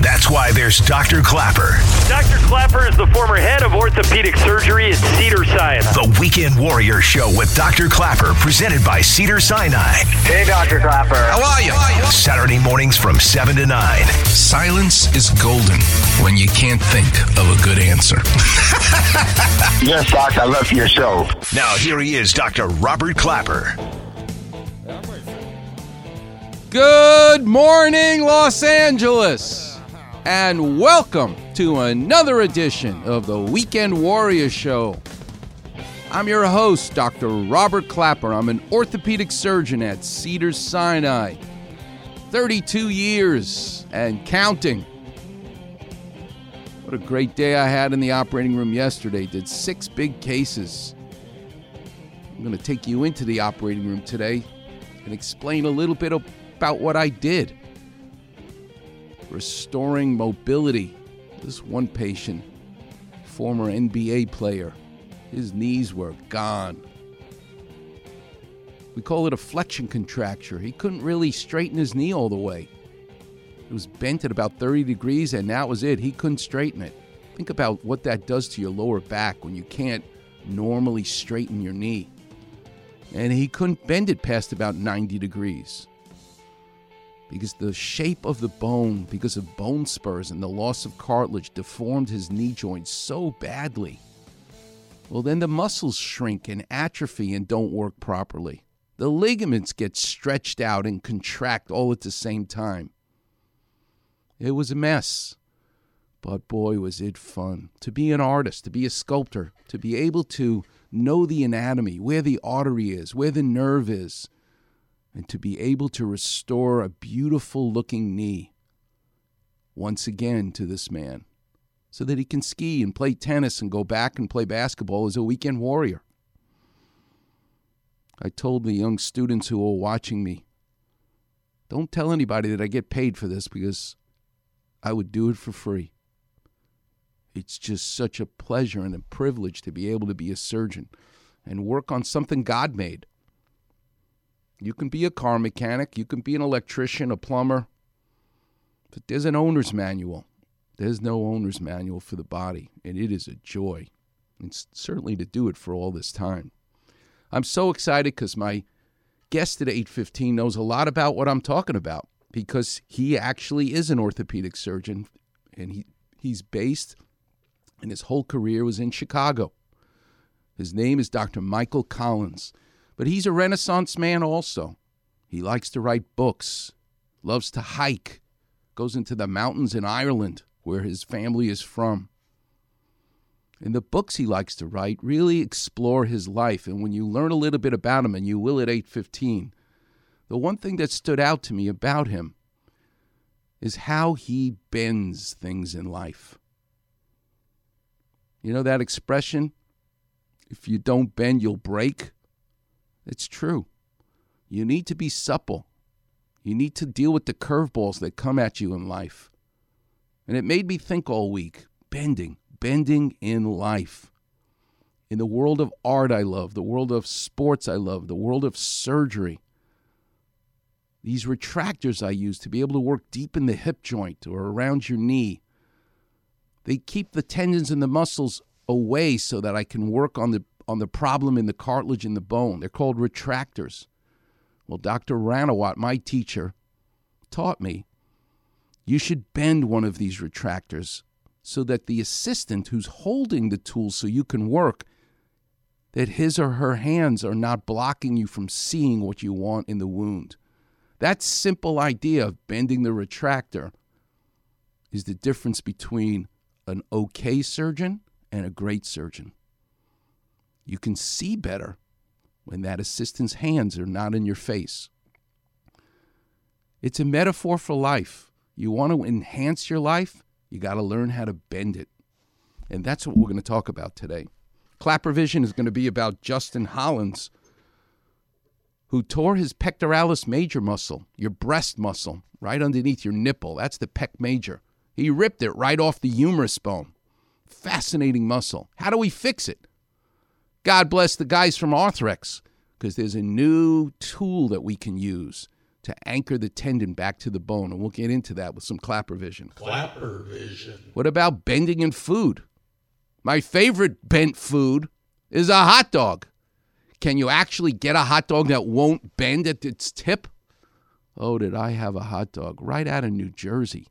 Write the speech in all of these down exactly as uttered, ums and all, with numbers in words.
That's why there's Doctor Clapper. Doctor Clapper is the former head of orthopedic surgery at Cedars-Sinai. The Weekend Warrior Show with Doctor Clapper, presented by Cedars-Sinai. Hey, Doctor Clapper. How are you? Saturday mornings from seven to nine. Silence is golden when you can't think of a good answer. Yes, Doc, I love your show. Now, here he is, Doctor Robert Clapper. Good morning, Los Angeles. And welcome to another edition of the Weekend Warrior Show. I'm your host, Doctor Robert Clapper. I'm an orthopedic surgeon at Cedars-Sinai. thirty-two years and counting. What a great day I had in the operating room yesterday. Did six big cases. I'm going to take you into the operating room today and explain a little bit about what I did. Restoring mobility. This one patient, former N B A player, his knees were gone. We call it a flexion contracture. He couldn't really straighten his knee all the way. It was bent at about thirty degrees, and that was it. He couldn't straighten it. Think about what that does to your lower back when you can't normally straighten your knee. And he couldn't bend it past about ninety degrees. Because the shape of the bone, because of bone spurs and the loss of cartilage, deformed his knee joint so badly. Well, then the muscles shrink and atrophy and don't work properly. The ligaments get stretched out and contract all at the same time. It was a mess, but boy, was it fun to be an artist, to be a sculptor, to be able to know the anatomy, where the artery is, where the nerve is, and to be able to restore a beautiful-looking knee once again to this man so that he can ski and play tennis and go back and play basketball as a weekend warrior. I told the young students who were watching me, don't tell anybody that I get paid for this because I would do it for free. It's just such a pleasure and a privilege to be able to be a surgeon and work on something God made. You can be a car mechanic, you can be an electrician, a plumber, but there's an owner's manual. There's no owner's manual for the body, and it is a joy, and certainly to do it for all this time. I'm so excited because my guest at eight fifteen knows a lot about what I'm talking about because he actually is an orthopedic surgeon, and he, he's based, and his whole career was in Chicago. His name is Doctor Michael Collins. But he's a Renaissance man also. He likes to write books, loves to hike, goes into the mountains in Ireland where his family is from. And the books he likes to write really explore his life. And when you learn a little bit about him, and you will at eight fifteen, the one thing that stood out to me about him is how he bends things in life. You know that expression, if you don't bend, you'll break? It's true. You need to be supple. You need to deal with the curveballs that come at you in life. And it made me think all week, bending, bending in life. In the world of art I love, the world of sports I love, the world of surgery. These retractors I use to be able to work deep in the hip joint or around your knee. They keep the tendons and the muscles away so that I can work on the on the problem in the cartilage in the bone. They're called retractors. Well, Doctor Ranawat, my teacher, taught me you should bend one of these retractors so that the assistant who's holding the tool so you can work, that his or her hands are not blocking you from seeing what you want in the wound. That simple idea of bending the retractor is the difference between an okay surgeon and a great surgeon. You can see better when that assistant's hands are not in your face. It's a metaphor for life. You want to enhance your life, you got to learn how to bend it. And that's what we're going to talk about today. Clapper Vision is going to be about Justin Hollins, who tore his pectoralis major muscle, your breast muscle, right underneath your nipple. That's the pec major. He ripped it right off the humerus bone. Fascinating muscle. How do we fix it? God bless the guys from Arthrex, because there's a new tool that we can use to anchor the tendon back to the bone, and we'll get into that with some Clapper vision. Clapper vision. What about bending in food? My favorite bent food is a hot dog. Can you actually get a hot dog that won't bend at its tip? Oh, did I have a hot dog right out of New Jersey.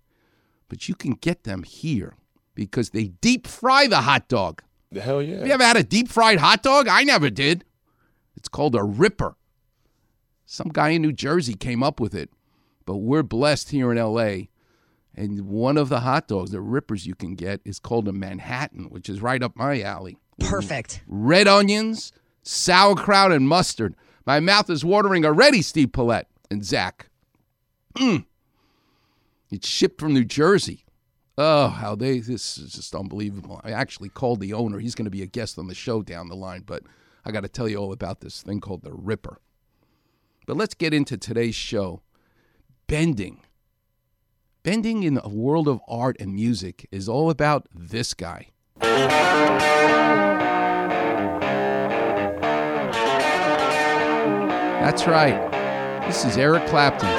But you can get them here because they deep fry the hot dog. Hell yeah. Have you ever had a deep fried hot dog? I never did. It's called a Ripper. Some guy in New Jersey came up with it, but we're blessed here in L A. And one of the hot dogs, the Rippers you can get, is called a Manhattan, which is right up my alley. Perfect. Red onions, sauerkraut, and mustard. My mouth is watering already, Steve Paulette and Zach. Mm. It's shipped from New Jersey. Oh, how they, this is just unbelievable. I actually called the owner. He's going to be a guest on the show down the line, but I got to tell you all about this thing called the Ripper. But let's get into today's show. Bending. Bending in the world of art and music is all about this guy. That's right. This is Eric Clapton.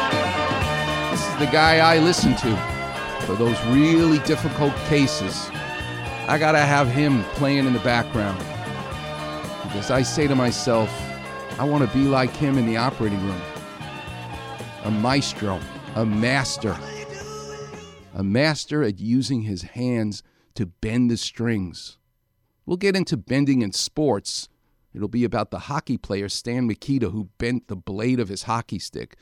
This is the guy I listen to for those really difficult cases. I gotta have him playing in the background because I say to myself, I want to be like him in the operating room. A maestro, a master, a master at using his hands to bend the strings. We'll get into bending in sports. It'll be about the hockey player Stan Mikita who bent the blade of his hockey stick.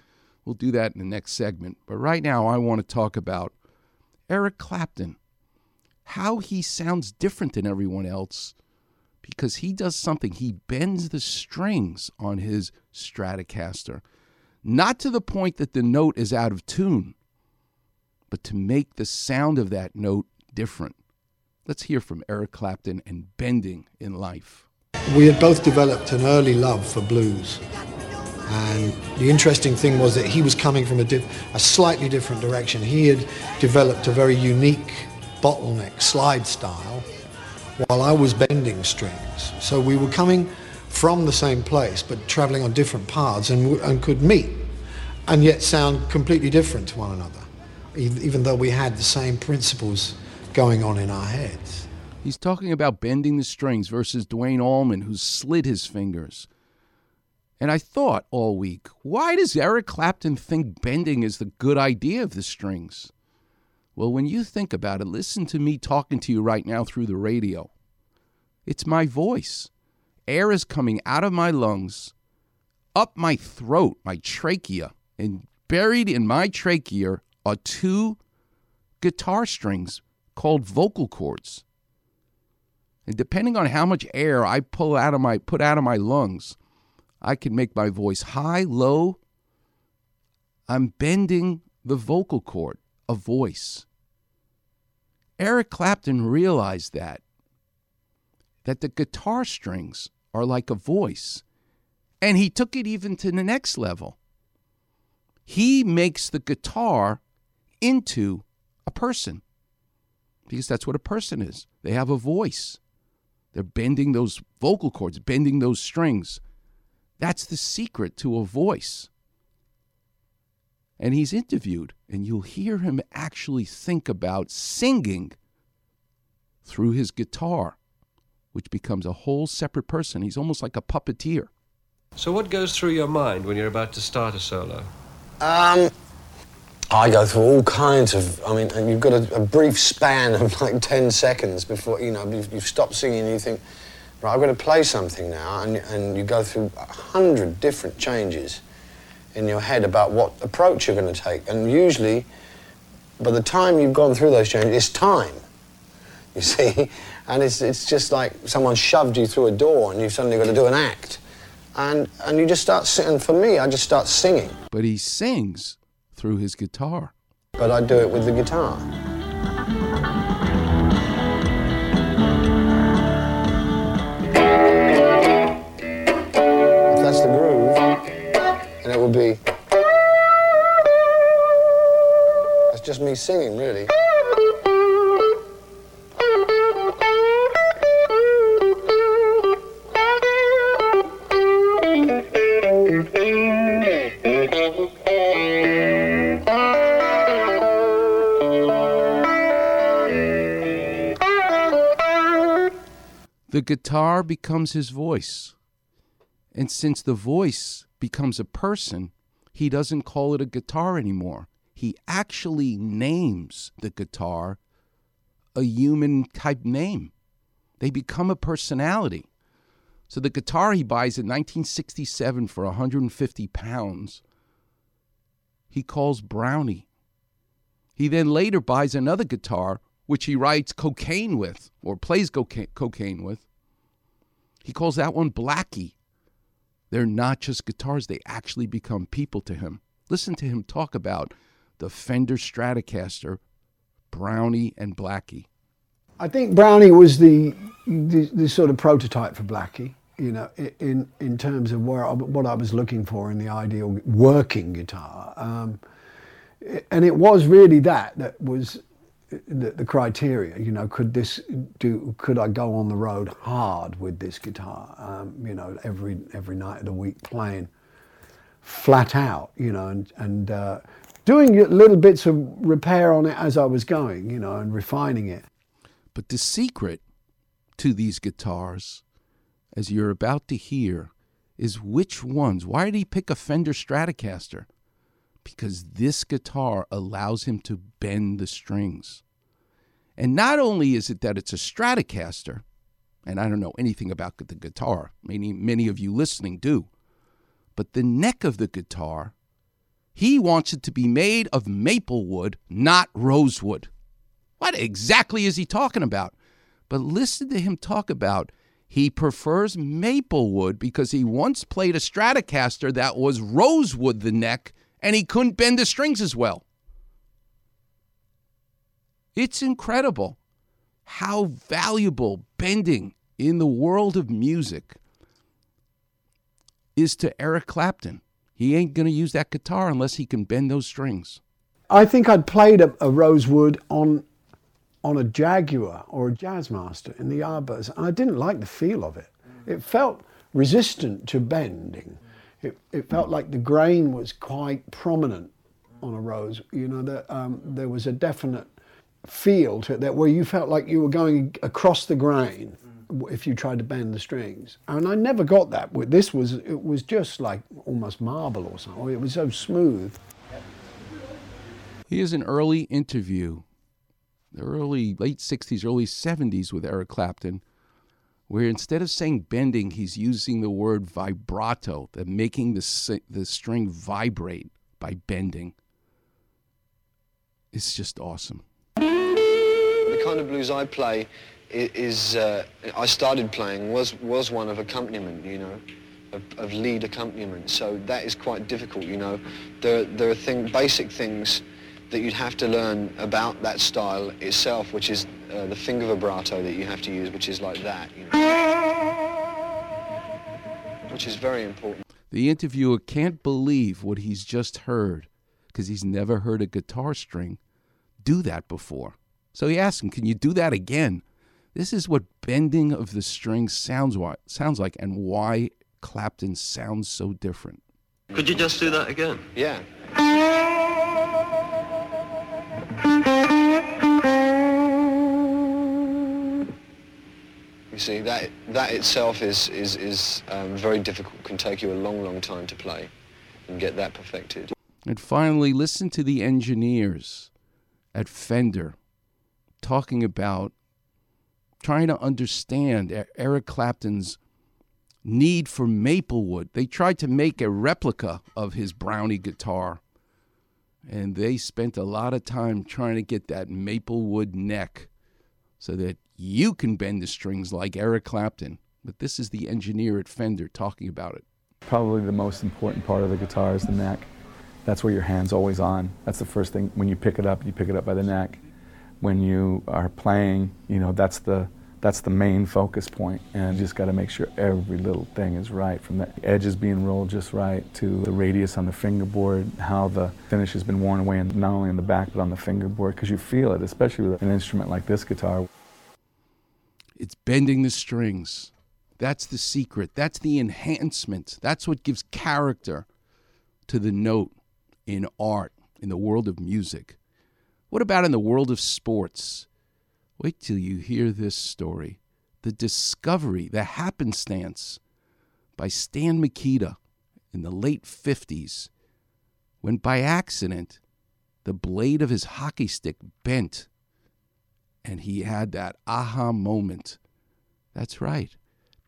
We'll do that in the next segment. But right now I want to talk about Eric Clapton, how he sounds different than everyone else. Because he does something, he bends the strings on his Stratocaster. Not to the point that the note is out of tune, but to make the sound of that note different. Let's hear from Eric Clapton and bending in life. We had both developed an early love for blues. And the interesting thing was that he was coming from a, di- a slightly different direction. He had developed a very unique bottleneck slide style, while I was bending strings. So we were coming from the same place, but traveling on different paths and, and could meet, and yet sound completely different to one another, even though we had the same principles going on in our heads. He's talking about bending the strings versus Duane Allman, who slid his fingers. And I thought all week, why does Eric Clapton think bending is the good idea of the strings? Well, when you think about it, listen to me talking to you right now through the radio. It's my voice. Air is coming out of my lungs, up my throat, my trachea, and buried in my trachea are two guitar strings called vocal cords. And depending on how much air I pull out of my put out of my lungs, I can make my voice high, low. I'm bending the vocal cord, a voice. Eric Clapton realized that, that the guitar strings are like a voice, and he took it even to the next level. He makes the guitar into a person, because that's what a person is. They have a voice. They're bending those vocal cords, bending those strings. That's the secret to a voice. And he's interviewed, and you'll hear him actually think about singing through his guitar, which becomes a whole separate person. He's almost like a puppeteer. So what goes through your mind when you're about to start a solo? Um, I go through all kinds of, I mean, and you've got a, a brief span of like ten seconds before, you know, you've, you've stopped singing and you think, right, I've got to play something now, and, and you go through a hundred different changes in your head about what approach you're going to take. And usually, by the time you've gone through those changes, it's time, you see? And it's it's just like someone shoved you through a door and you've suddenly got to do an act. And and you just start singing. For me, I just start singing. But he sings through his guitar. But I do it with the guitar. If that's the groove, and it would be, that's just me singing, really. The guitar becomes his voice. And since the voice becomes a person, he doesn't call it a guitar anymore. He actually names the guitar a human-type name. They become a personality. So the guitar he buys in nineteen sixty-seven for one hundred fifty pounds, he calls Brownie. He then later buys another guitar, which he writes cocaine with, or plays coca- cocaine with. He calls that one Blackie. They're not just guitars. They actually become people to him. Listen to him talk about the Fender Stratocaster, Brownie, and Blackie. I think Brownie was the the, the sort of prototype for Blackie, you know, in in terms of where I, what I was looking for in the ideal working guitar. Um, and it was really that that was the, the criteria. You know, could this do? Could I go on the road hard with this guitar? Um, you know, every every night of the week playing flat out. You know, and and uh, doing little bits of repair on it as I was going. You know, and refining it. But the secret to these guitars, as you're about to hear, is which ones. Why did he pick a Fender Stratocaster? Because this guitar allows him to bend the strings. And not only is it that it's a Stratocaster, and I don't know anything about the guitar, many, many of you listening do, but the neck of the guitar, he wants it to be made of maple wood, not rosewood. What exactly is he talking about? But listen to him talk about he prefers maple wood because he once played a Stratocaster that was rosewood the neck and he couldn't bend the strings as well. It's incredible how valuable bending in the world of music is to Eric Clapton. He ain't going to use that guitar unless he can bend those strings. I think I'd played a, a rosewood on... on a Jaguar or a Jazzmaster in the Yardbirds, and I didn't like the feel of it. It felt resistant to bending. It, it felt like the grain was quite prominent on a rose. You know, that um, there was a definite feel to it that where you felt like you were going across the grain if you tried to bend the strings. And I never got that. This was it was just like almost marble or something. It was so smooth. Here's an early interview. The early, late sixties, early seventies with Eric Clapton, where instead of saying bending, he's using the word vibrato, that making the, the string vibrate by bending. It's just awesome. The kind of blues I play is, uh, I started playing, was, was one of accompaniment, you know, of, of lead accompaniment. So that is quite difficult, you know. There, there are thing, basic things that you'd have to learn about that style itself, which is uh, the finger vibrato that you have to use, which is like that, you know, which is very important. The interviewer can't believe what he's just heard because he's never heard a guitar string do that before. So he asks him, can you do that again? This is what bending of the string sounds, sounds like and why Clapton sounds so different. Could you just do that again? Yeah. See, that that itself is is is um, very difficult. Can take you a long, long time to play and get that perfected. And finally, listen to the engineers at Fender talking about trying to understand Eric Clapton's need for maple wood. They tried to make a replica of his Brownie guitar, and they spent a lot of time trying to get that maple wood neck so that you can bend the strings like Eric Clapton. But this is the engineer at Fender talking about it. Probably the most important part of the guitar is the neck. That's where your hand's always on. That's the first thing. When you pick it up, you pick it up by the neck. When you are playing, you know, that's the that's the main focus point. And you just got to make sure every little thing is right, from the edges being rolled just right to the radius on the fingerboard, how the finish has been worn away, and not only on the back but on the fingerboard, because you feel it, especially with an instrument like this guitar. It's bending the strings. That's the secret. That's the enhancement. That's what gives character to the note in art, in the world of music. What about in the world of sports? Wait till you hear this story. the discovery, the happenstance by Stan Mikita in the late fifties, when by accident, the blade of his hockey stick bent and he had that aha moment. That's right.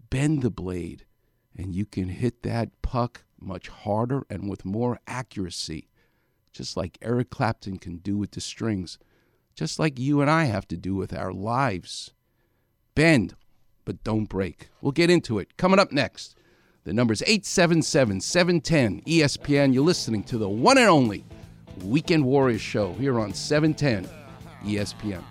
Bend the blade and you can hit that puck much harder and with more accuracy, just like Eric Clapton can do with the strings, just like you and I have to do with our lives. Bend, but don't break. We'll get into it. Coming up next, the number's eight seven seven, seven one zero, E S P N. You're listening to the one and only Weekend Warrior Show here on seven ten E S P N.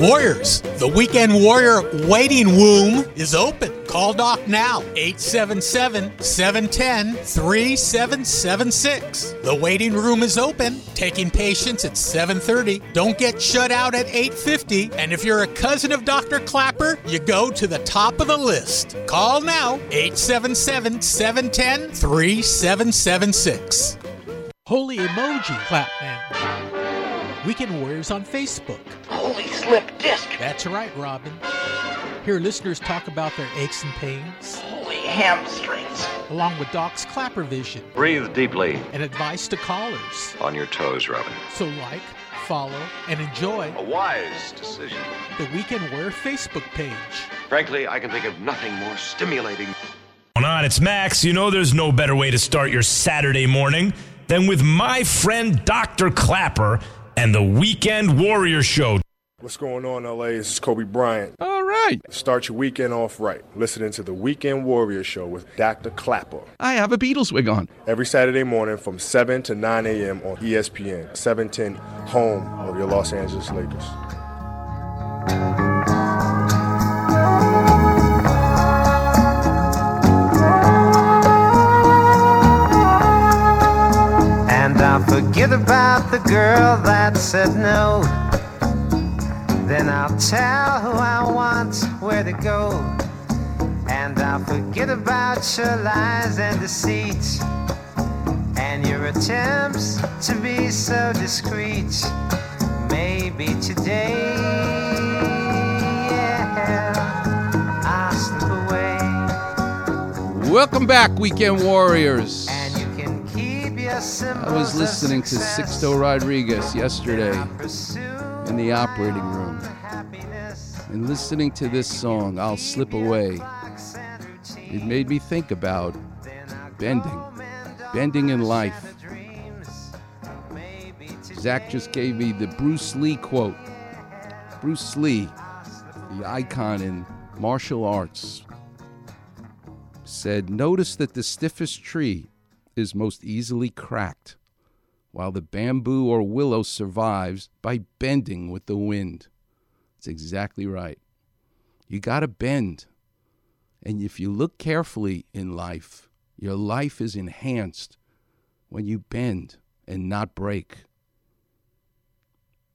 Warriors, the Weekend Warrior waiting room is open. Call Doc now, eight seven seven, seven one zero, three seven seven six. The waiting room is open, taking patients at seven thirty. Don't get shut out at eight fifty. And if you're a cousin of Doctor Clapper, you go to the top of the list. Call now, eight seven seven, seven one zero, three seven seven six. Holy emoji, Clapman. Weekend Warriors on Facebook. Holy slip disc. That's right, Robin. Here, listeners talk about their aches and pains. Holy hamstrings. Along with Doc's Clapper vision. Breathe deeply. And advice to callers. On your toes, Robin. So like, follow, and enjoy. A wise decision. The Weekend Warrior Facebook page. Frankly, I can think of nothing more stimulating. What's going on? It's Max. You know there's no better way to start your Saturday morning than with my friend Doctor Clapper and the Weekend Warrior Show. What's going on, L A? This is Kobe Bryant. All right. Start your weekend off right. Listening to the Weekend Warrior Show with Doctor Clapper. I have a Beatles wig on. Every Saturday morning from seven to nine a.m. on E S P N, seven ten, home of your Los Angeles Lakers. And I forget about the girl that said no. Then I'll tell who I want where to go. And I'll forget about your lies and deceit, and your attempts to be so discreet. Maybe today, yeah, I'll slip away. Welcome back, Weekend Warriors. And you can keep your symbols. I was listening to Sixto Rodriguez yesterday in the operating room, and listening to this song, I'll Slip Away, it made me think about bending, bending in life. Zach just gave me the Bruce Lee quote. Bruce Lee, the icon in martial arts, said, "Notice that the stiffest tree is most easily cracked, while the bamboo or willow survives by bending with the wind." That's exactly right. You got to bend. And if you look carefully in life, your life is enhanced when you bend and not break.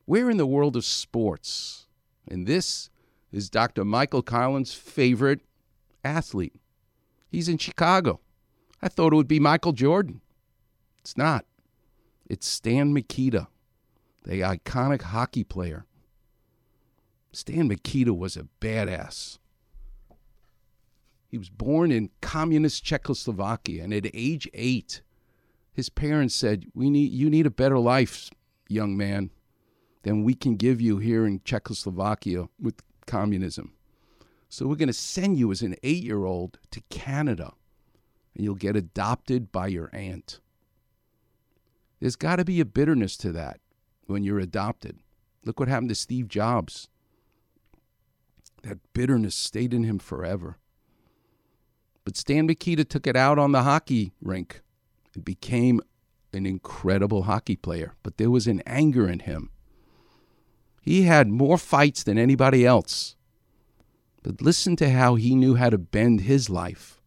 We're in the world of sports, and this is Doctor Michael Collins' favorite athlete. He's in Chicago. I thought it would be Michael Jordan. It's not. It's Stan Mikita, the iconic hockey player. Stan Mikita was a badass. He was born in communist Czechoslovakia, and at age eight, his parents said, "We need you need a better life, young man, than we can give you here in Czechoslovakia with communism. So we're going to send you as an eight-year-old to Canada, and you'll get adopted by your aunt." There's got to be a bitterness to that when you're adopted. Look what happened to Steve Jobs. That bitterness stayed in him forever. But Stan Mikita took it out on the hockey rink and became an incredible hockey player. But there was an anger in him. He had more fights than anybody else. But listen to how he knew how to bend his life.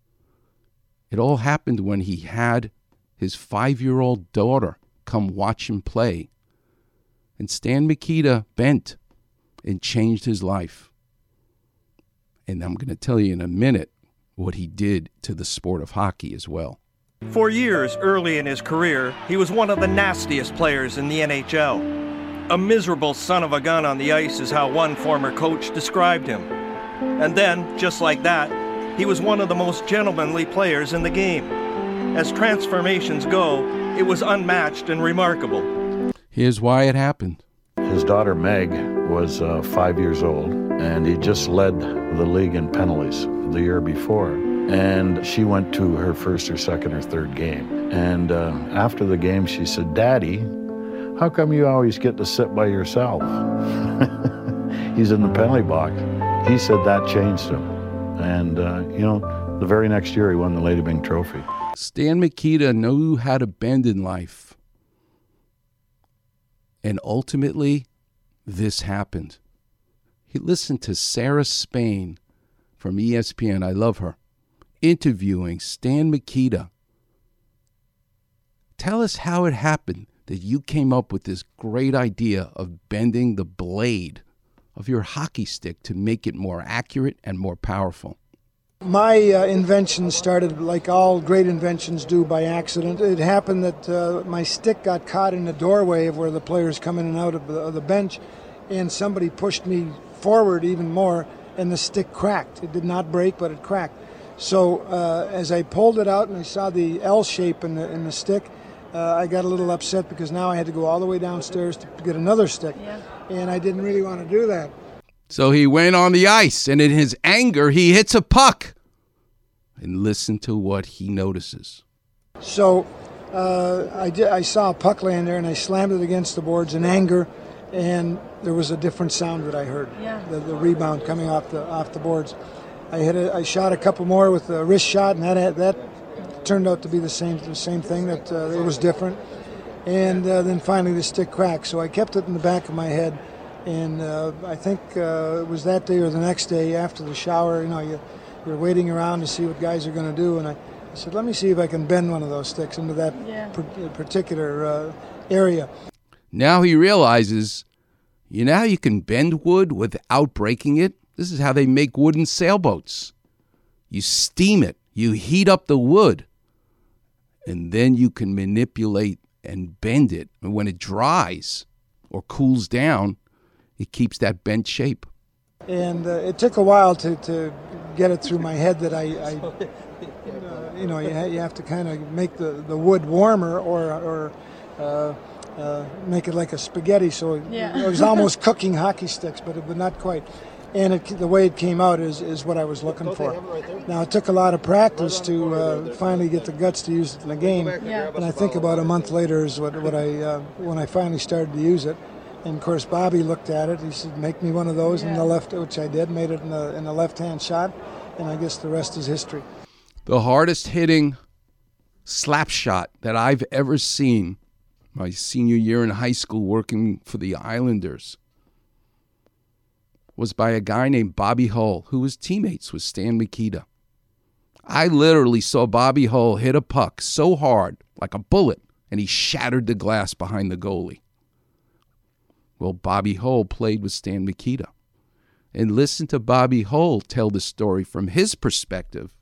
It all happened when he had his five-year-old daughter come watch him play. And Stan Mikita bent and changed his life. And I'm going to tell you in a minute what he did to the sport of hockey as well. For years early in his career, he was one of the nastiest players in the N H L. A miserable son of a gun on the ice is how one former coach described him. And then, just like that, he was one of the most gentlemanly players in the game. As transformations go, it was unmatched and remarkable. Here's why it happened. His daughter Meg was uh, five years old, and he just led the league in penalties the year before. And she went to her first or second or third game. And uh, after the game, she said, "Daddy, how come you always get to sit by yourself?" He's in the penalty box. He said that changed him. And, uh, you know, the very next year, he won the Lady Bing Trophy. Stan Mikita knew how to bend in life. And ultimately, this happened. He listened to Sarah Spain from E S P N, I love her, interviewing Stan Mikita. Tell us how it happened that you came up with this great idea of bending the blade of your hockey stick to make it more accurate and more powerful. My uh, invention started, like all great inventions do, by accident. It happened that uh, my stick got caught in the doorway of where the players come in and out of the, of the bench, and somebody pushed me forward even more, and the stick cracked. It did not break, but it cracked. So uh, as I pulled it out and I saw the L shape in the, in the stick, uh, I got a little upset because now I had to go all the way downstairs to get another stick, and I didn't really want to do that. So he went on the ice, and in his anger, he hits a puck. And listen to what he notices. So uh, I, did, I saw a puck land there, and I slammed it against the boards in anger, and there was a different sound that I heard, yeah. the, the rebound coming off the off the boards. I hit a, I shot a couple more with a wrist shot, and that that turned out to be the same the same thing, that uh, it was different. And uh, then finally the stick cracked, so I kept it in the back of my head. And uh, I think uh, it was that day or the next day after the shower, you know, you, you're waiting around to see what guys are going to do. And I, I said, let me see if I can bend one of those sticks into that yeah. per- particular uh, area. Now he realizes, you know how you can bend wood without breaking it? This is how they make wooden sailboats. You steam it. You heat up the wood. And then you can manipulate and bend it. And when it dries or cools down, it keeps that bent shape. And uh, it took a while to, to get it through my head that I, I uh, you know, you, ha- you have to kind of make the, the wood warmer or or uh, uh, make it like a spaghetti. So it, yeah. it was almost cooking hockey sticks, but it but not quite. And it, the way it came out is, is what I was looking for. Right now, it took a lot of practice to uh, finally get the guts to use it in the game. Yeah. And I think about a month later is what, what I uh, when I finally started to use it. And, of course, Bobby looked at it. He said, make me one of those yeah. in the left, which I did, made it in the, in the left-hand shot. And I guess the rest is history. The hardest-hitting slap shot that I've ever seen my senior year in high school working for the Islanders was by a guy named Bobby Hull, who was teammates with Stan Mikita. I literally saw Bobby Hull hit a puck so hard, like a bullet, and he shattered the glass behind the goalie. Well, Bobby Hull played with Stan Mikita. And listen to Bobby Hull tell the story from his perspective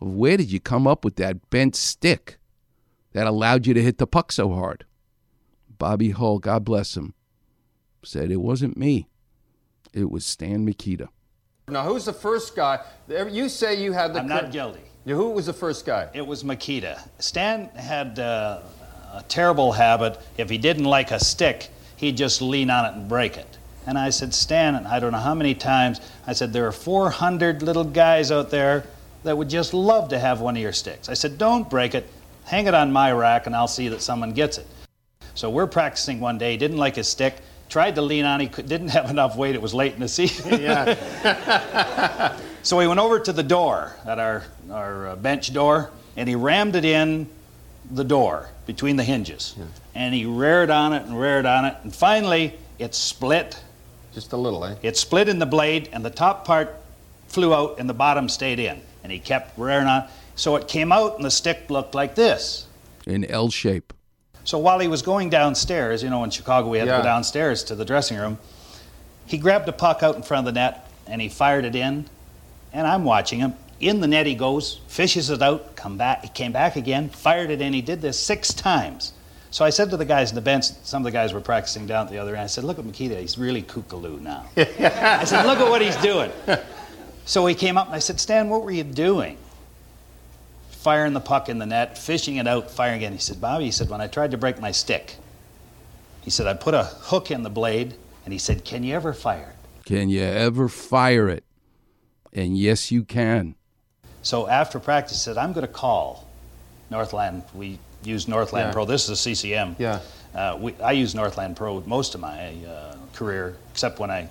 of where did you come up with that bent stick that allowed you to hit the puck so hard? Bobby Hull, God bless him, said it wasn't me. It was Stan Mikita. Now, who's the first guy? You say you had the... I'm cur- not guilty. Who was the first guy? It was Mikita. Stan had uh, a terrible habit. If he didn't like a stick, he'd just lean on it and break it. And I said, Stan, and I don't know how many times, I said, there are four hundred little guys out there that would just love to have one of your sticks. I said, don't break it. Hang it on my rack, and I'll see that someone gets it. So we're practicing one day. He didn't like his stick. Tried to lean on. He didn't have enough weight. It was late in the season. Yeah. So he went over to the door, at our, our bench door, and he rammed it in the door between the hinges. Yeah. And he reared on it and reared on it. And finally, it split. Just a little, eh? It split in the blade, and the top part flew out, and the bottom stayed in. And he kept rearing on. So it came out, and the stick looked like this. In L shape. So while he was going downstairs, you know, in Chicago we had yeah. to go downstairs to the dressing room, he grabbed a puck out in front of the net, and he fired it in, and I'm watching him. in the net he goes, fishes it out, come back. He came back again, fired it in. He did this six times. So I said to the guys in the bench, some of the guys were practicing down at the other end, I said, look at Mikita, he's really kookaloo now. I said, look at what he's doing. So he came up and I said, Stan, what were you doing? Firing the puck in the net, fishing it out, firing again. He said, Bobby, he said, when I tried to break my stick, he said, I put a hook in the blade, and he said, can you ever fire it? Can you ever fire it? And yes, you can. So after practice, he said, I'm going to call Northland. We use Northland yeah. Pro. This is a C C M. Yeah. Uh, we, I use Northland Pro most of my uh, career, except when I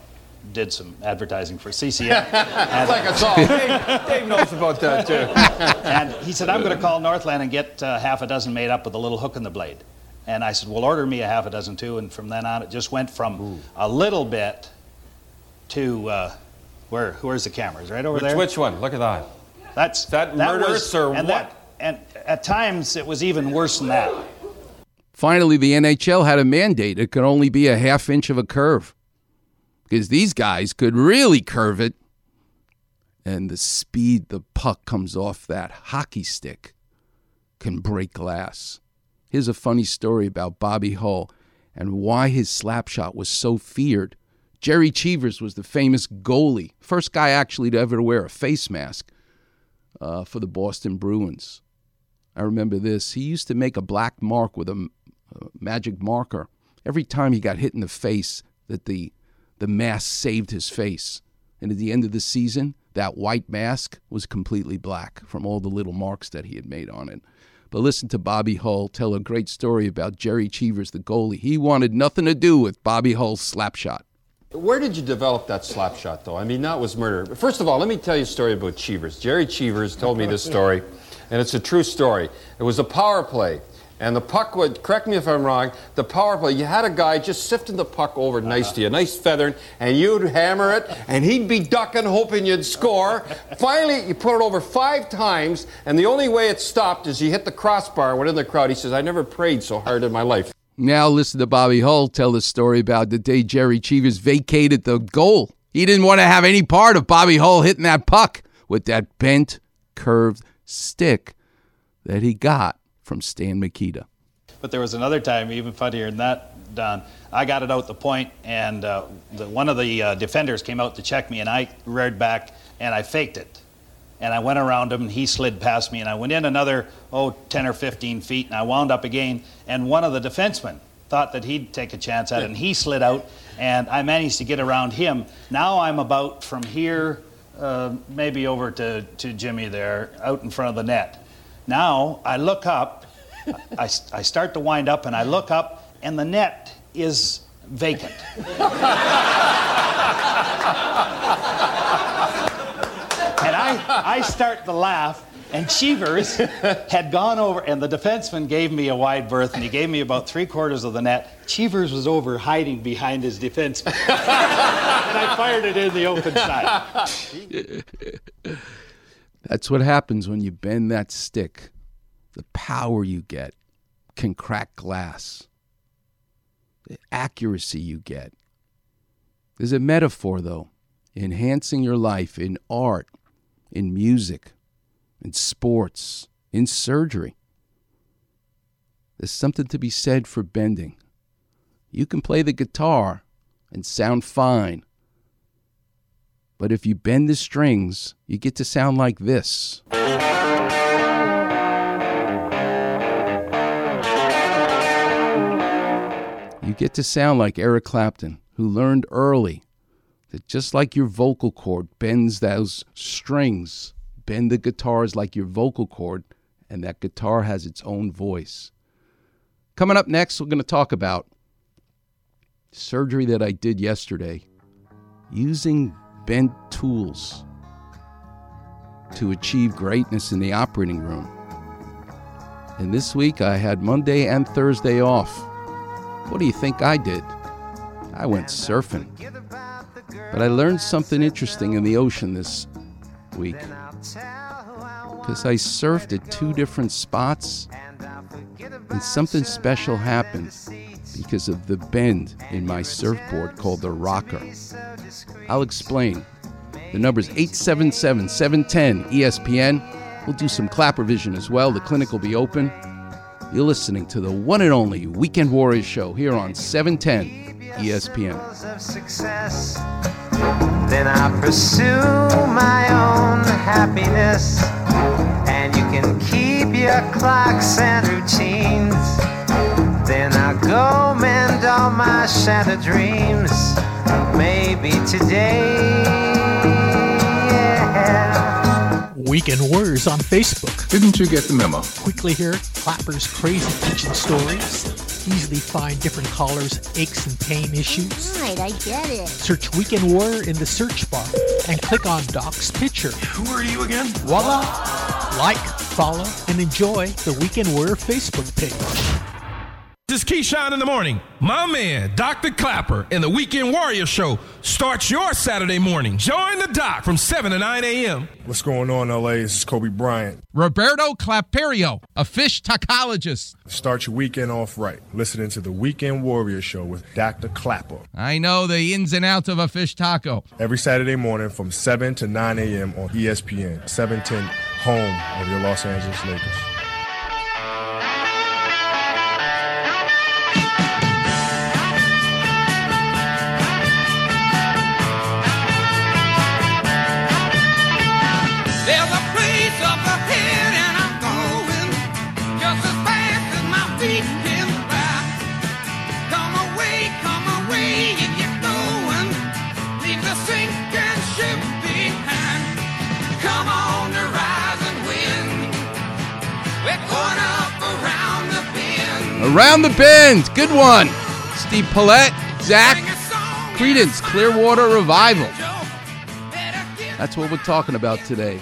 did some advertising for C C M. That's like us all. Dave, Dave knows about that, too. And he said, I'm going to call Northland and get uh, half a dozen made up with a little hook in the blade. And I said, well, order me a half a dozen, too. And from then on, it just went from Ooh. a little bit to... Uh, Where, where's the cameras? Right over which, there? Which one? Look at that. That's that, that murderous was, or and what? That, and at times it was even worse than that. Finally, the N H L had a mandate. It could only be a half inch of a curve because these guys could really curve it. And the speed the puck comes off that hockey stick can break glass. Here's a funny story about Bobby Hull and why his slap shot was so feared. Jerry Cheevers was the famous goalie, first guy actually to ever wear a face mask uh, for the Boston Bruins. I remember this. He used to make a black mark with a, a magic marker every time he got hit in the face that the, the mask saved his face. And at the end of the season, that white mask was completely black from all the little marks that he had made on it. But listen to Bobby Hull tell a great story about Jerry Cheevers, the goalie. He wanted nothing to do with Bobby Hull's slap shot. Where did you develop that slap shot, though? I mean, that was murder. First of all, let me tell you a story about Cheevers. Jerry Cheevers told me this story, and it's a true story. It was a power play, and the puck would, correct me if I'm wrong, the power play, you had a guy just sifting the puck over nice to you, nice feathering, and you'd hammer it, and he'd be ducking, hoping you'd score. Finally, you put it over five times, and the only way it stopped is you hit the crossbar, went in the crowd. He says, I never prayed so hard in my life. Now listen to Bobby Hull tell the story about the day Jerry Cheevers vacated the goal. He didn't want to have any part of Bobby Hull hitting that puck with that bent, curved stick that he got from Stan Mikita. But there was another time, even funnier than that, Don. I got it out the point, and uh, the, one of the uh, defenders came out to check me, and I reared back, and I faked it. And I went around him, and he slid past me, and I went in another, oh, ten or fifteen feet, and I wound up again. And one of the defensemen thought that he'd take a chance at it, and he slid out, and I managed to get around him. Now I'm about from here, uh, maybe over to, to Jimmy there, out in front of the net. Now I look up, I, I start to wind up, and I look up, and the net is vacant. And I, I start to laugh, and Cheevers had gone over, and the defenseman gave me a wide berth, and he gave me about three quarters of the net. Cheevers was over hiding behind his defenseman. And I fired it in the open side. That's what happens when you bend that stick. The power you get can crack glass. The accuracy you get. There's a metaphor, though, enhancing your life in art, in music, in sports, in surgery. There's something to be said for bending. You can play the guitar and sound fine, but if you bend the strings, you get to sound like this. You get to sound like Eric Clapton, who learned early that just like your vocal cord bends those strings, bend the guitars like your vocal cord, and that guitar has its own voice. Coming up next, we're going to talk about surgery that I did yesterday, using bent tools to achieve greatness in the operating room. And this week, I had Monday and Thursday off. What do you think I did? I went surfing. But I learned something interesting in the ocean this week because I surfed at two different spots and something special happened because of the bend in my surfboard called the rocker. I'll explain The number is eight seven seven, seven one zero, E S P N. We'll do some Clapper Vision as well. The clinic will be open. You're listening to the one and only Weekend Warriors Show here on seven ten E S P N. Then I pursue my own happiness, and you can keep your clocks and routines. Then I go mend all my shattered dreams. Maybe today, yeah. Weekend Warriors on Facebook. Didn't you get the memo? Quickly hear Clapper's crazy kitchen stories. Easily find different callers' aches and pain issues. Right, I get it. Search Weekend Warrior in the search bar and click on Doc's picture. Who are you again? Voila! Like, follow, and enjoy the Weekend Warrior Facebook page. This is Keyshawn in the morning. My man, Doctor Clapper, and the Weekend Warrior Show starts your Saturday morning. Join the doc from seven to nine a.m. What's going on, L A? This is Kobe Bryant. Roberto Clapperio, a fish tacologist. Start your weekend off right, listening to the Weekend Warrior Show with Doctor Clapper. I know the ins and outs of a fish taco. Every Saturday morning from seven to nine a.m. on E S P N, seven ten, home of your Los Angeles Lakers. Around the Bend, good one. Steve Paulette, Zach, Creedence Clearwater Revival. That's what we're talking about today.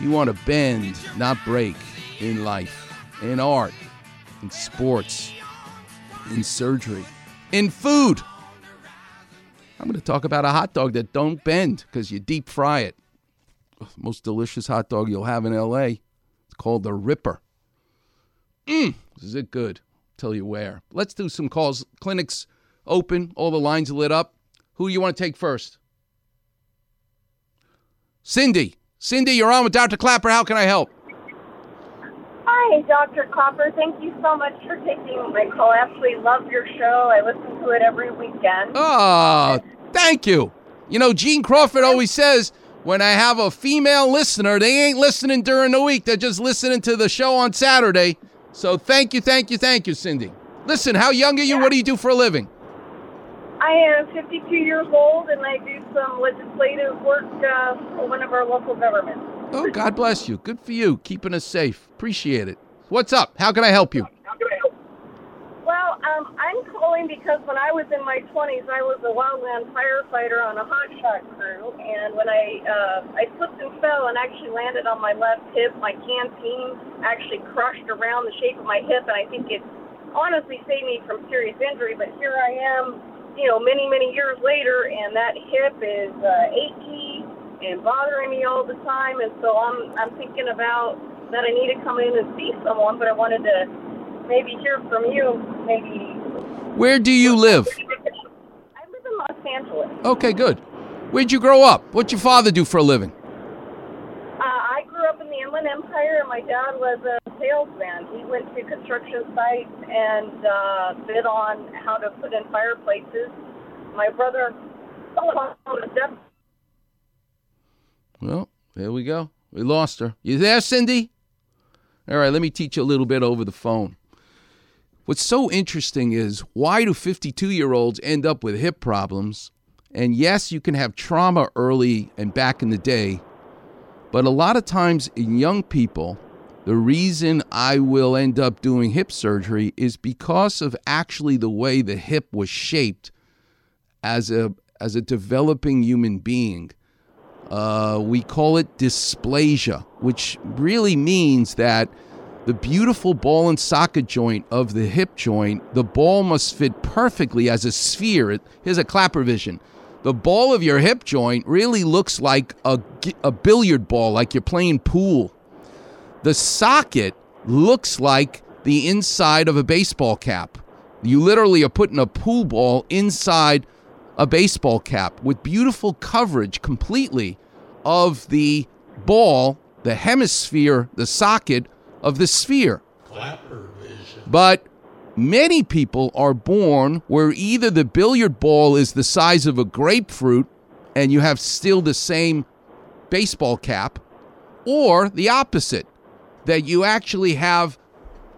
You want to bend, not break, in life, in art, in sports, in surgery, in food. I'm going to talk about a hot dog that don't bend because you deep fry it. Most delicious hot dog you'll have in L A. It's called the Ripper. Mmm, is it good? Tell you where. Let's do some calls. Clinics open. All the lines lit up. Who do you want to take first? Cindy. Cindy, you're on with Doctor Clapper. How can I help? Hi, Doctor Clapper. Thank you so much for taking my call. I absolutely love your show. I listen to it every weekend. Oh, thank you. You know, Gene Crawford always says, when I have a female listener, they ain't listening during the week. They're just listening to the show on Saturday. So thank you, thank you, thank you, Cindy. Listen, how young are you? Yeah. What do you do for a living? I am fifty-two years old, and I do some legislative work uh, for one of our local governments. Oh, God bless you. Good for you. Keeping us safe. Appreciate it. What's up? How can I help you? How can I help? Well, um, I'm calling because when I was in my twenties, I was a wildland firefighter on a hotshot crew, and when I uh, I slipped and fell and actually landed on my left hip, my canteen actually crushed around the shape of my hip, and I think it honestly saved me from serious injury. But here I am, you know, many, many years later, and that hip is uh, achy and bothering me all the time, and so I'm I'm thinking about that I need to come in and see someone, but I wanted to maybe hear from you, maybe. Where do you live? I live in Los Angeles. Okay, good. Where'd you grow up? What'd your father do for a living? Uh, I grew up in the Inland Empire, and my dad was a salesman. He went to construction sites and uh, bid on how to put in fireplaces. My brother... Well, there we go. We lost her. You there, Cindy? All right, let me teach you a little bit over the phone. What's so interesting is, why do fifty-two-year-olds end up with hip problems? And yes, you can have trauma early and back in the day, but a lot of times in young people, the reason I will end up doing hip surgery is because of actually the way the hip was shaped as a, as a developing human being. Uh, we call it dysplasia, which really means that the beautiful ball and socket joint of the hip joint, the ball must fit perfectly as a sphere. It, here's a Clapper vision. The ball of your hip joint really looks like a, a billiard ball, like you're playing pool. The socket looks like the inside of a baseball cap. You literally are putting a pool ball inside a baseball cap with beautiful coverage completely of the ball, the hemisphere, the socket of the sphere. Clapper vision. But many people are born where either the billiard ball is the size of a grapefruit and you have still the same baseball cap, or the opposite, that you actually have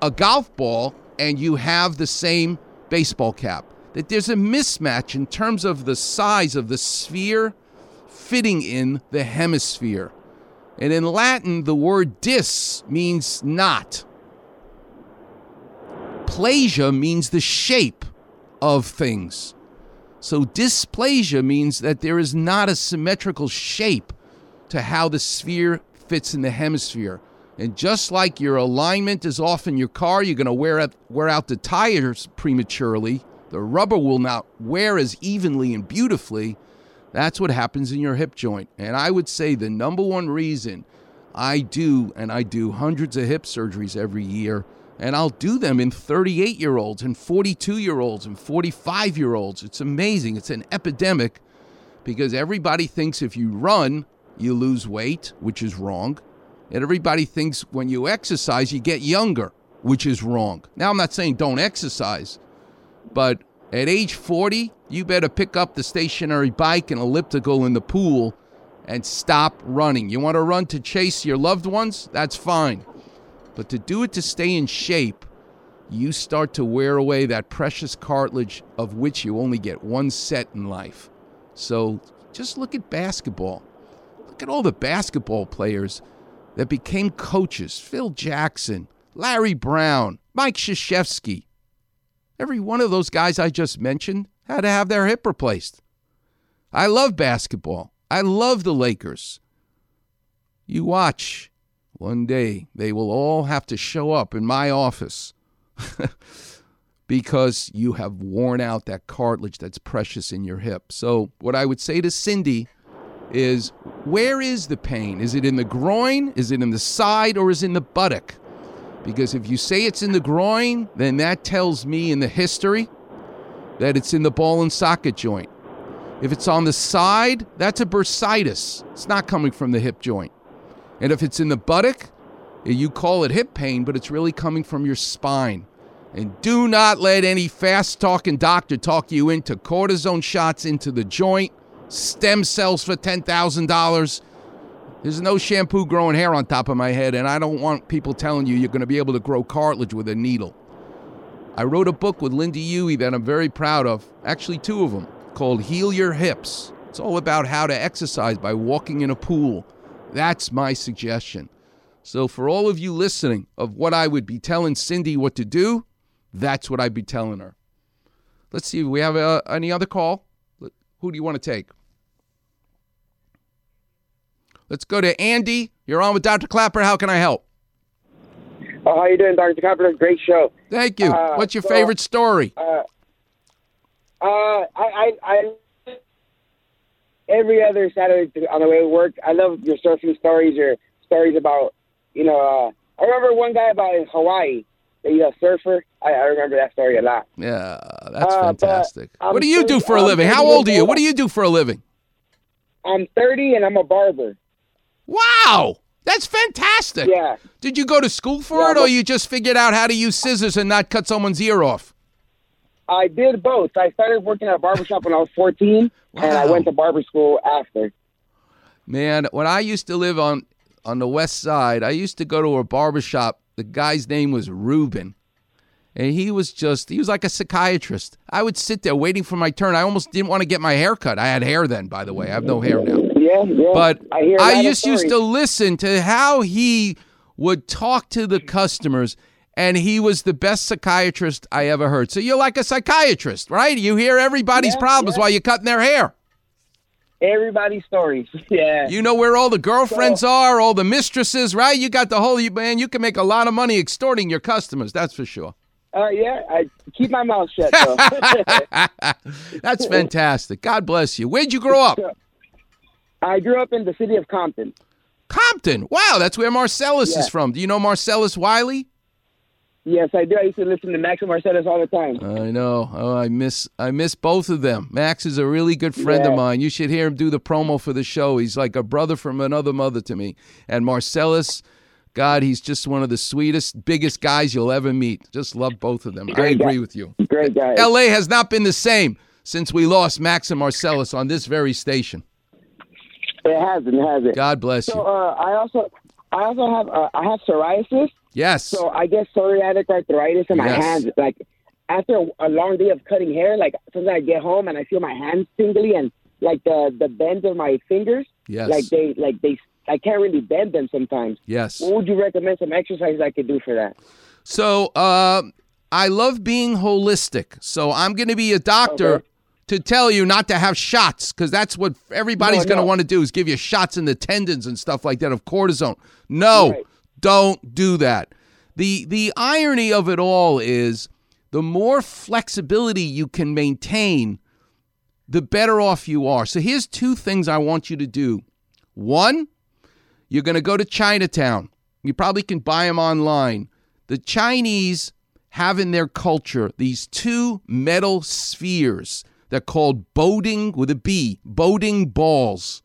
a golf ball and you have the same baseball cap. That there's a mismatch in terms of the size of the sphere fitting in the hemisphere. And in Latin, the word dis means not. Plasia means the shape of things. So dysplasia means that there is not a symmetrical shape to how the sphere fits in the hemisphere. And just like your alignment is off in your car, you're going to wear out, wear out the tires prematurely. The rubber will not wear as evenly and beautifully. That's what happens in your hip joint. And I would say the number one reason I do, and I do hundreds of hip surgeries every year, and I'll do them in thirty-eight-year-olds and forty-two-year-olds and forty-five-year-olds. It's amazing. It's an epidemic because everybody thinks if you run, you lose weight, which is wrong. And everybody thinks when you exercise, you get younger, which is wrong. Now, I'm not saying don't exercise, but at age forty, you better pick up the stationary bike and elliptical in the pool and stop running. You want to run to chase your loved ones? That's fine. But to do it to stay in shape, you start to wear away that precious cartilage of which you only get one set in life. So just look at basketball. Look at all the basketball players that became coaches. Phil Jackson, Larry Brown, Mike Krzyzewski. Every one of those guys I just mentioned had to have their hip replaced. I love basketball. I love the Lakers. You watch. One day they will all have to show up in my office because you have worn out that cartilage that's precious in your hip. So what I would say to Cindy is, where is the pain? Is it in the groin? Is it in the side? Or is it in the buttock? Because if you say it's in the groin, then that tells me in the history that it's in the ball and socket joint. If it's on the side, that's a bursitis. It's not coming from the hip joint. And if it's in the buttock, you call it hip pain, but it's really coming from your spine. And do not let any fast-talking doctor talk you into cortisone shots into the joint, stem cells for ten thousand dollars. There's no shampoo growing hair on top of my head, and I don't want people telling you you're going to be able to grow cartilage with a needle. I wrote a book with Linda Yui that I'm very proud of, actually two of them, called Heal Your Hips. It's all about how to exercise by walking in a pool. That's my suggestion. So for all of you listening of what I would be telling Cindy what to do, that's what I'd be telling her. Let's see if we have uh, any other call. Who do you want to take? Let's go to Andy. You're on with Doctor Clapper. How can I help? Oh, how you doing, Doctor Clapper? Great show. Thank you. Uh, What's your so, favorite story? Uh, uh, I, I, I, every other Saturday on the way to work, I love your surfing stories, your stories about, you know, uh, I remember one guy about in Hawaii, that he's a surfer. I, I remember that story a lot. Yeah, that's uh, fantastic. What do you do for a living? How old are you? What do you do for a living? I'm thirty and I'm a barber. Wow, that's fantastic. Yeah. Did you go to school for yeah, it, or you just figured out how to use scissors and not cut someone's ear off? I did both. I started working at a barbershop when I was fourteen, wow. and I went to barber school after. Man, when I used to live on, on the west side, I used to go to a barbershop. The guy's name was Ruben, and he was just, he was like a psychiatrist. I would sit there waiting for my turn. I almost didn't want to get my hair cut. I had hair then, by the way. I have no hair now. Yeah, yeah. But I, hear I just stories. used to listen to how he would talk to the customers, and he was the best psychiatrist I ever heard. So you're like a psychiatrist, right? You hear everybody's yeah, problems yeah. while you're cutting their hair. Everybody's stories, yeah. You know where all the girlfriends so, are, all the mistresses, right? You got the whole, man, you can make a lot of money extorting your customers, that's for sure. Uh, yeah, I keep my mouth shut, though. That's fantastic. God bless you. Where'd you grow up? I grew up in the city of Compton. Compton? Wow, that's where Marcellus yeah. is from. Do you know Marcellus Wiley? Yes, I do. I used to listen to Max and Marcellus all the time. I know. Oh, I miss I miss both of them. Max is a really good friend yeah. of mine. You should hear him do the promo for the show. He's like a brother from another mother to me. And Marcellus, God, he's just one of the sweetest, biggest guys you'll ever meet. Just love both of them. Great I agree guy. with you. Great guys. L A has not been the same since we lost Max and Marcellus on this very station. It hasn't, hasn't. God bless so, you. So uh, I also, I also have, uh, I have psoriasis. Yes. So I get psoriatic arthritis in my yes. hands. Like after a long day of cutting hair, like sometimes I get home and I feel my hands tingly and like the, the bends of my fingers. Yes. Like they like they I can't really bend them sometimes. Yes. What would you recommend some exercises I could do for that? So uh, I love being holistic. So I'm going to be a doctor okay. to tell you not to have shots because that's what everybody's no, going to no. want to do is give you shots in the tendons and stuff like that of cortisone. No. Right. Don't do that. The the irony of it all is the more flexibility you can maintain, the better off you are. So here's two things I want you to do. One, you're going to go to Chinatown. You probably can buy them online. The Chinese have in their culture these two metal spheres. They're called Baoding with a B, Baoding balls.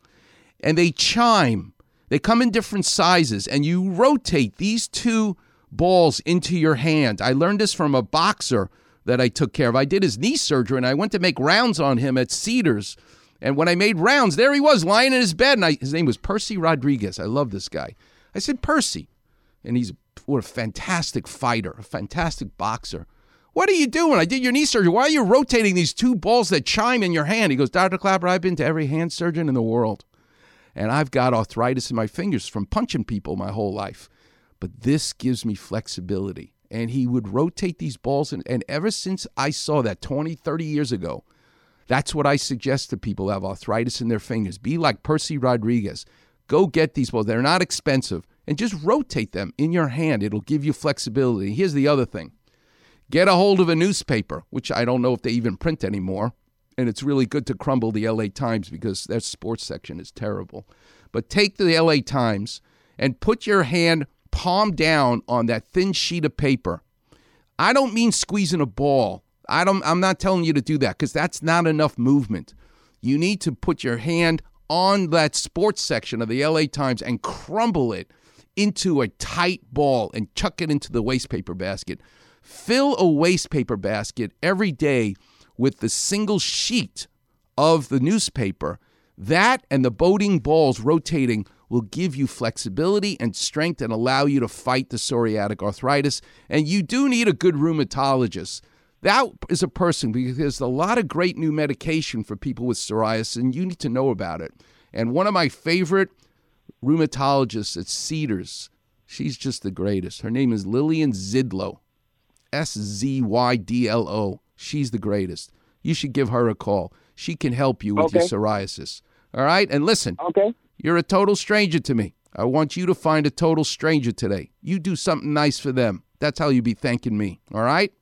And they chime. They come in different sizes, and you rotate these two balls into your hand. I learned this from a boxer that I took care of. I did his knee surgery, and I went to make rounds on him at Cedars. And when I made rounds, there he was lying in his bed, and I, his name was Percy Rodriguez. I love this guy. I said, Percy. And he's what a fantastic fighter, a fantastic boxer. What are you doing? I did your knee surgery. Why are you rotating these two balls that chime in your hand? He goes, Doctor Clapper, I've been to every hand surgeon in the world. And I've got arthritis in my fingers from punching people my whole life. But this gives me flexibility. And he would rotate these balls. And, and ever since I saw that twenty, thirty years ago, that's what I suggest to people who have arthritis in their fingers. Be like Percy Rodriguez. Go get these balls. They're not expensive. And just rotate them in your hand. It'll give you flexibility. Here's the other thing. Get a hold of a newspaper, which I don't know if they even print anymore. And it's really good to crumble the L A. Times because their sports section is terrible. But take the L A. Times and put your hand palm down on that thin sheet of paper. I don't mean squeezing a ball. I don't, I'm not telling you to do that because that's not enough movement. You need to put your hand on that sports section of the L A. Times and crumble it into a tight ball and chuck it into the wastepaper basket. Fill a wastepaper basket every day with the single sheet of the newspaper. That and the Baoding balls rotating will give you flexibility and strength and allow you to fight the psoriatic arthritis. And you do need a good rheumatologist. That is a person, because there's a lot of great new medication for people with psoriasis, and you need to know about it. And one of my favorite rheumatologists at Cedars, she's just the greatest. Her name is Lillian Zydlo, S Z Y D L O. She's the greatest. You should give her a call. She can help you with okay. your psoriasis. All right? And listen, okay. you're a total stranger to me. I want you to find a total stranger today. You do something nice for them. That's how you be thanking me. All right?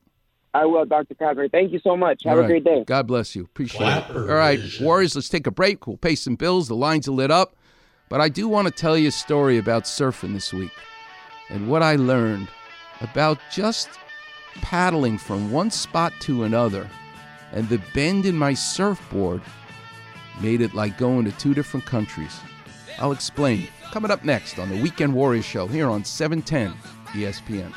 I will, Doctor Clapper. Thank you so much. Have All right. a great day. God bless you. Appreciate Clapper. it. All right, Warriors, let's take a break. We'll pay some bills. The lines are lit up. But I do want to tell you a story about surfing this week and what I learned about just paddling from one spot to another, and the bend in my surfboard made it like going to two different countries. I'll explain. Coming up next on the Weekend Warrior Show here on seven ten E S P N.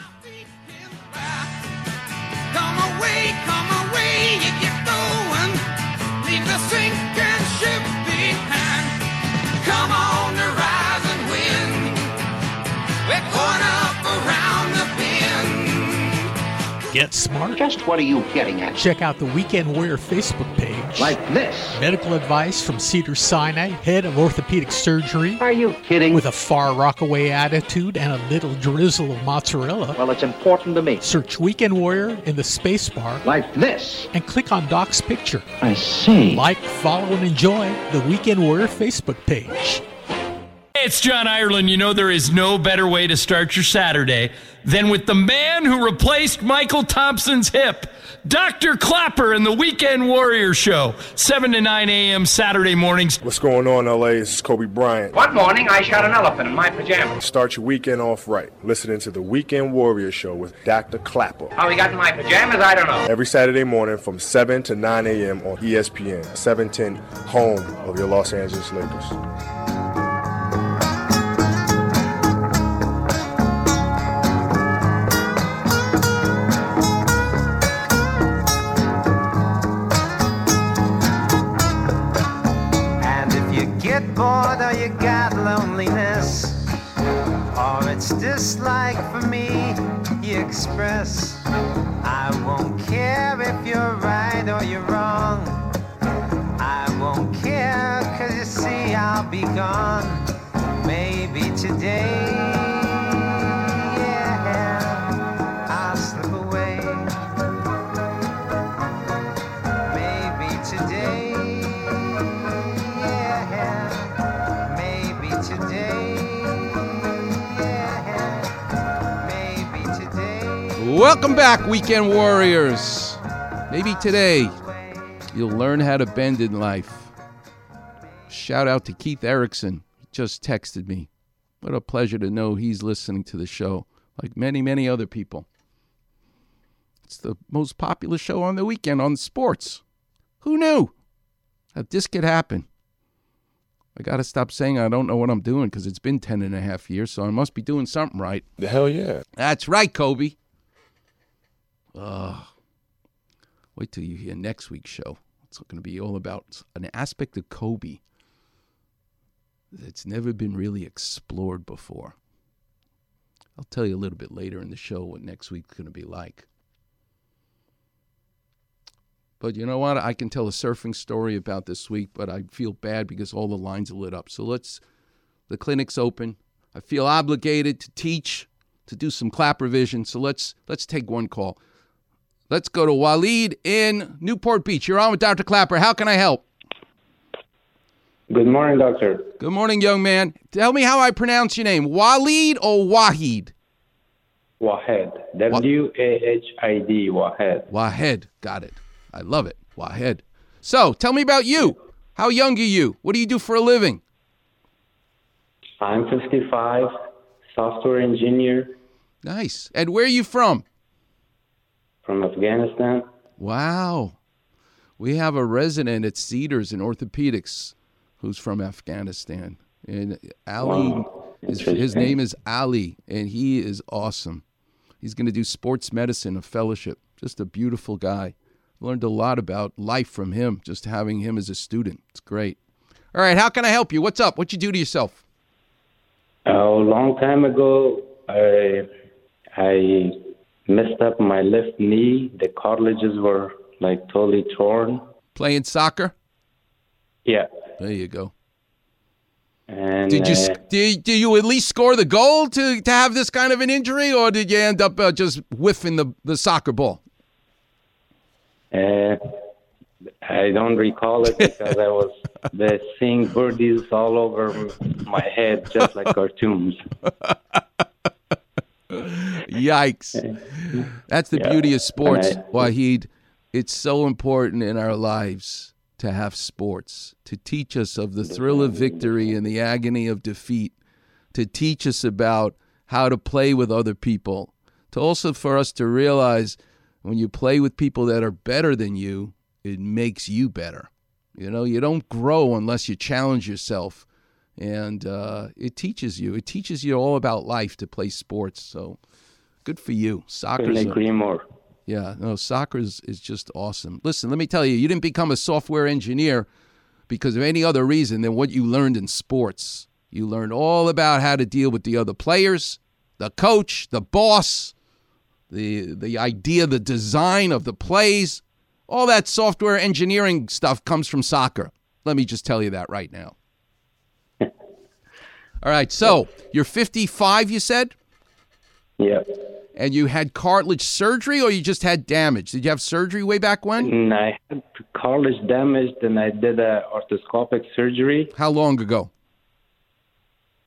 Come away, come away, if you're going, leave the sinking ship behind. Come on, the rising wind, we're going up around the bend. Get smart. Just what are you getting at? Check out the Weekend Warrior Facebook page. Like this. Medical advice from Cedars-Sinai, head of orthopedic surgery. Are you kidding? With a far Rockaway attitude and a little drizzle of mozzarella. Well, it's important to me. Search Weekend Warrior in the space bar. Like this. And click on Doc's picture. I see. Like, follow, and enjoy the Weekend Warrior Facebook page. Hey, it's John Ireland. You know there is no better way to start your Saturday than with the man who replaced Michael Thompson's hip, Doctor Clapper and the Weekend Warrior Show, seven to nine a.m. Saturday mornings. What's going on, L A? This is Kobe Bryant. One morning, I shot an elephant in my pajamas. Start your weekend off right, listening to the Weekend Warrior Show with Doctor Clapper. How he got in my pajamas, I don't know. Every Saturday morning from seven to nine a.m. on E S P N, seven ten, home of your Los Angeles Lakers. Bored or you got loneliness, or it's dislike for me you express, I won't care if you're right or you're wrong, I won't care, cause you see I'll be gone, maybe today, yeah, I'll slip away, maybe today. Welcome back, Weekend Warriors. Maybe today you'll learn how to bend in life. Shout out to Keith Erickson. He just texted me. What a pleasure to know he's listening to the show, like many, many other people. It's the most popular show on the weekend on sports. Who knew that this could happen? I got to stop saying I don't know what I'm doing because it's been ten and a half years, so I must be doing something right. The hell yeah. That's right, Kobe. Uh, wait till you hear next week's show. It's going to be all about an aspect of Kobe that's never been really explored before. I'll tell you a little bit later in the show what next week's going to be like. But you know what? I can tell a surfing story about this week, but I feel bad because all the lines are lit up. So let's, the clinic's open. I feel obligated to teach, to do some clap revision. So let's let's take one call. Let's go to Waleed in Newport Beach. You're on with Doctor Clapper. How can I help? Good morning, doctor. Good morning, young man. Tell me how I pronounce your name. Waleed or Wahid? Wahed. W A H I D, Wahed. Wahed. Got it. I love it. Wahed. So, tell me about you. How young are you? What do you do for a living? I'm fifty-five, software engineer. Nice. And where are you from? From Afghanistan. Wow. We have a resident at Cedars in orthopedics who's from Afghanistan. And Ali, wow. is, his name is Ali, and he is awesome. He's going to do sports medicine, a fellowship. Just a beautiful guy. Learned a lot about life from him, just having him as a student. It's great. All right, how can I help you? What's up? What you do to yourself? A uh, long time ago, I, I... messed up my left knee. The cartilages were like totally torn. Playing soccer? Yeah. There you go. And did you uh, did, did you at least score the goal to, to have this kind of an injury, or did you end up uh, just whiffing the, the soccer ball? Uh, I don't recall it because I was the seeing birdies all over my head, just like cartoons. Yikes. That's the yeah. beauty of sports, I, Waheed. It's so important in our lives to have sports, to teach us of the thrill of victory and the agony of defeat, to teach us about how to play with other people, to also for us to realize when you play with people that are better than you, it makes you better. You know, you don't grow unless you challenge yourself. And uh, it teaches you. It teaches you all about life to play sports. So good for you. Soccer. Couldn't agree more. Yeah, no, soccer is, is just awesome. Listen, let me tell you, you didn't become a software engineer because of any other reason than what you learned in sports. You learned all about how to deal with the other players, the coach, the boss, the the idea, the design of the plays. All that software engineering stuff comes from soccer. Let me just tell you that right now. All right, so you're fifty-five, you said? Yeah. And you had cartilage surgery or you just had damage? Did you have surgery way back when? I had cartilage damage, and I did an arthroscopic surgery. How long ago?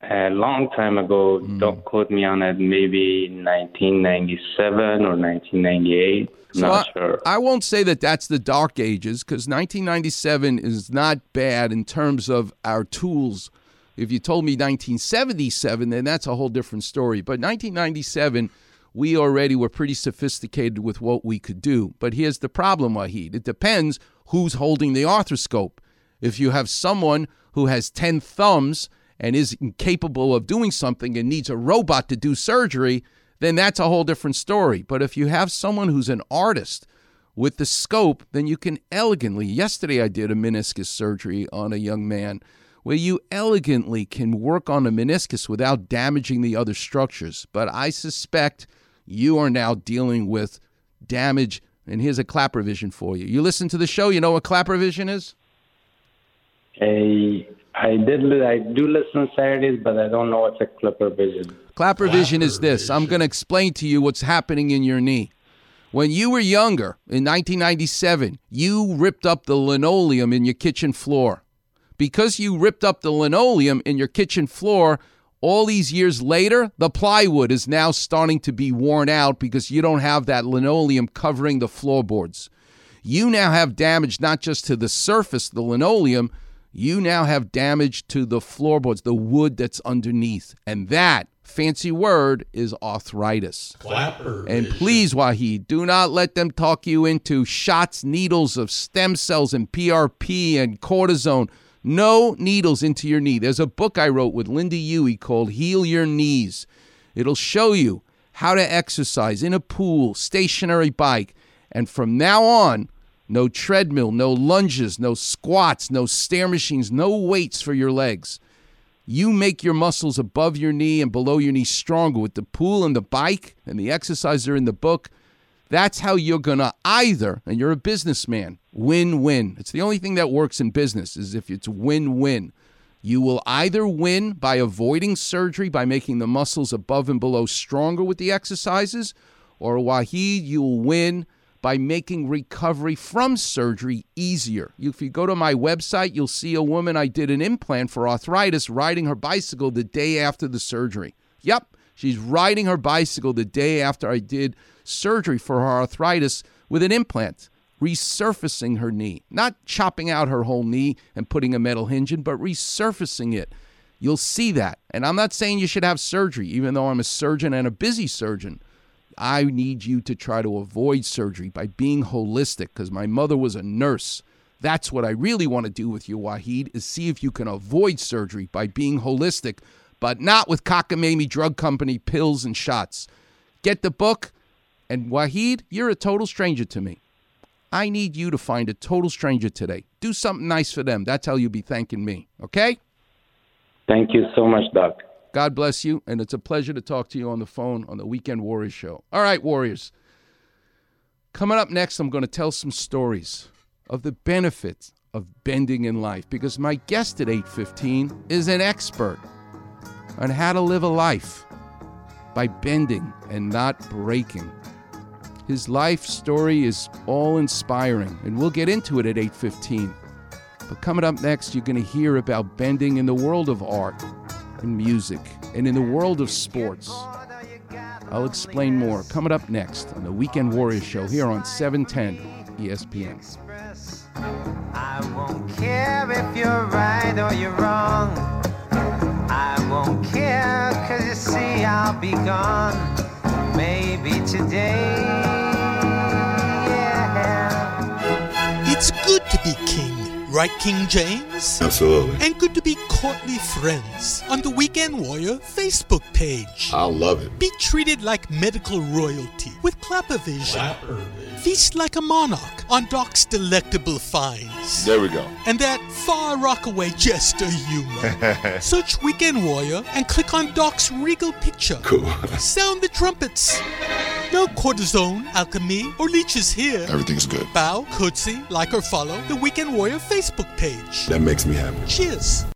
Uh, a long time ago. Mm. Don't quote me on it. Maybe nineteen ninety-seven or nineteen ninety-eight. So not I, sure. I won't say that that's the dark ages, because nineteen ninety-seven is not bad in terms of our tools. If you told me nineteen seventy-seven, then that's a whole different story. But nineteen ninety-seven, we already were pretty sophisticated with what we could do. But here's the problem, Wahid. It depends who's holding the arthroscope. If you have someone who has ten thumbs and is incapable of doing something and needs a robot to do surgery, then that's a whole different story. But if you have someone who's an artist with the scope, then you can elegantly. Yesterday I did a meniscus surgery on a young man, where you elegantly can work on a meniscus without damaging the other structures. But I suspect you are now dealing with damage, and here's a Clapper vision for you. You listen to the show, you know what Clapper vision is? A, I did. I do listen Saturdays, but I don't know what's a Clapper vision. Clapper, Clapper vision is this. Vision. I'm going to explain to you what's happening in your knee. When you were younger, in nineteen ninety-seven, you ripped up the linoleum in your kitchen floor. Because you ripped up the linoleum in your kitchen floor, all these years later, the plywood is now starting to be worn out because you don't have that linoleum covering the floorboards. You now have damage not just to the surface, the linoleum, you now have damage to the floorboards, the wood that's underneath. And that, fancy word, is arthritis. Clapper. And please, Wahid, do not let them talk you into shots, needles of stem cells and P R P and cortisone. No needles into your knee. There's a book I wrote with Linda Huey called Heal Your Knees. It'll show you how to exercise in a pool, stationary bike. And from now on, no treadmill, no lunges, no squats, no stair machines, no weights for your legs. You make your muscles above your knee and below your knee stronger with the pool and the bike and the exercise are in the book. That's how you're going to either, and you're a businessman, win-win. It's the only thing that works in business is if it's win-win. You will either win by avoiding surgery, by making the muscles above and below stronger with the exercises, or Wahid, you'll win by making recovery from surgery easier. If you go to my website, you'll see a woman I did an implant for arthritis riding her bicycle the day after the surgery. Yep, she's riding her bicycle the day after I did surgery for her arthritis with an implant, resurfacing her knee, not chopping out her whole knee and putting a metal hinge in, but resurfacing it. You'll see that. And I'm not saying you should have surgery, even though I'm a surgeon and a busy surgeon. I need you to try to avoid surgery by being holistic, because my mother was a nurse. That's what I really want to do with you, Wahid, is see if you can avoid surgery by being holistic, but not with cockamamie drug company pills and shots. Get the book. And Wahid, you're a total stranger to me. I need you to find a total stranger today. Do something nice for them. That's how you'll be thanking me, okay? Thank you so much, Doc. God bless you, and it's a pleasure to talk to you on the phone on the Weekend Warriors Show. All right, Warriors. Coming up next, I'm going to tell some stories of the benefits of bending in life, because my guest at eight fifteen is an expert on how to live a life by bending and not breaking. His life story is all-inspiring, and we'll get into it at eight fifteen. But coming up next, you're going to hear about bending in the world of art and music and in the world of sports. I'll explain more coming up next on the Weekend Warrior Show here on seven ten E S P N. I won't care if you're right or you're wrong. I won't care, because you see I'll be gone. Maybe today. It's good to be king, right, King James? Absolutely. And good to be courtly friends on the Weekend Warrior Facebook page. I love it. Be treated like medical royalty with Clapper Vision. Clapper Vision. Feast like a monarch on Doc's delectable finds. There we go. And that far rockaway jester humor. Search Weekend Warrior and click on Doc's regal picture. Cool. Sound the trumpets. No cortisone, alchemy, or leeches here. Everything's good. Bow, curtsy, like or follow the Weekend Warrior Facebook page. That makes me happy. Cheers.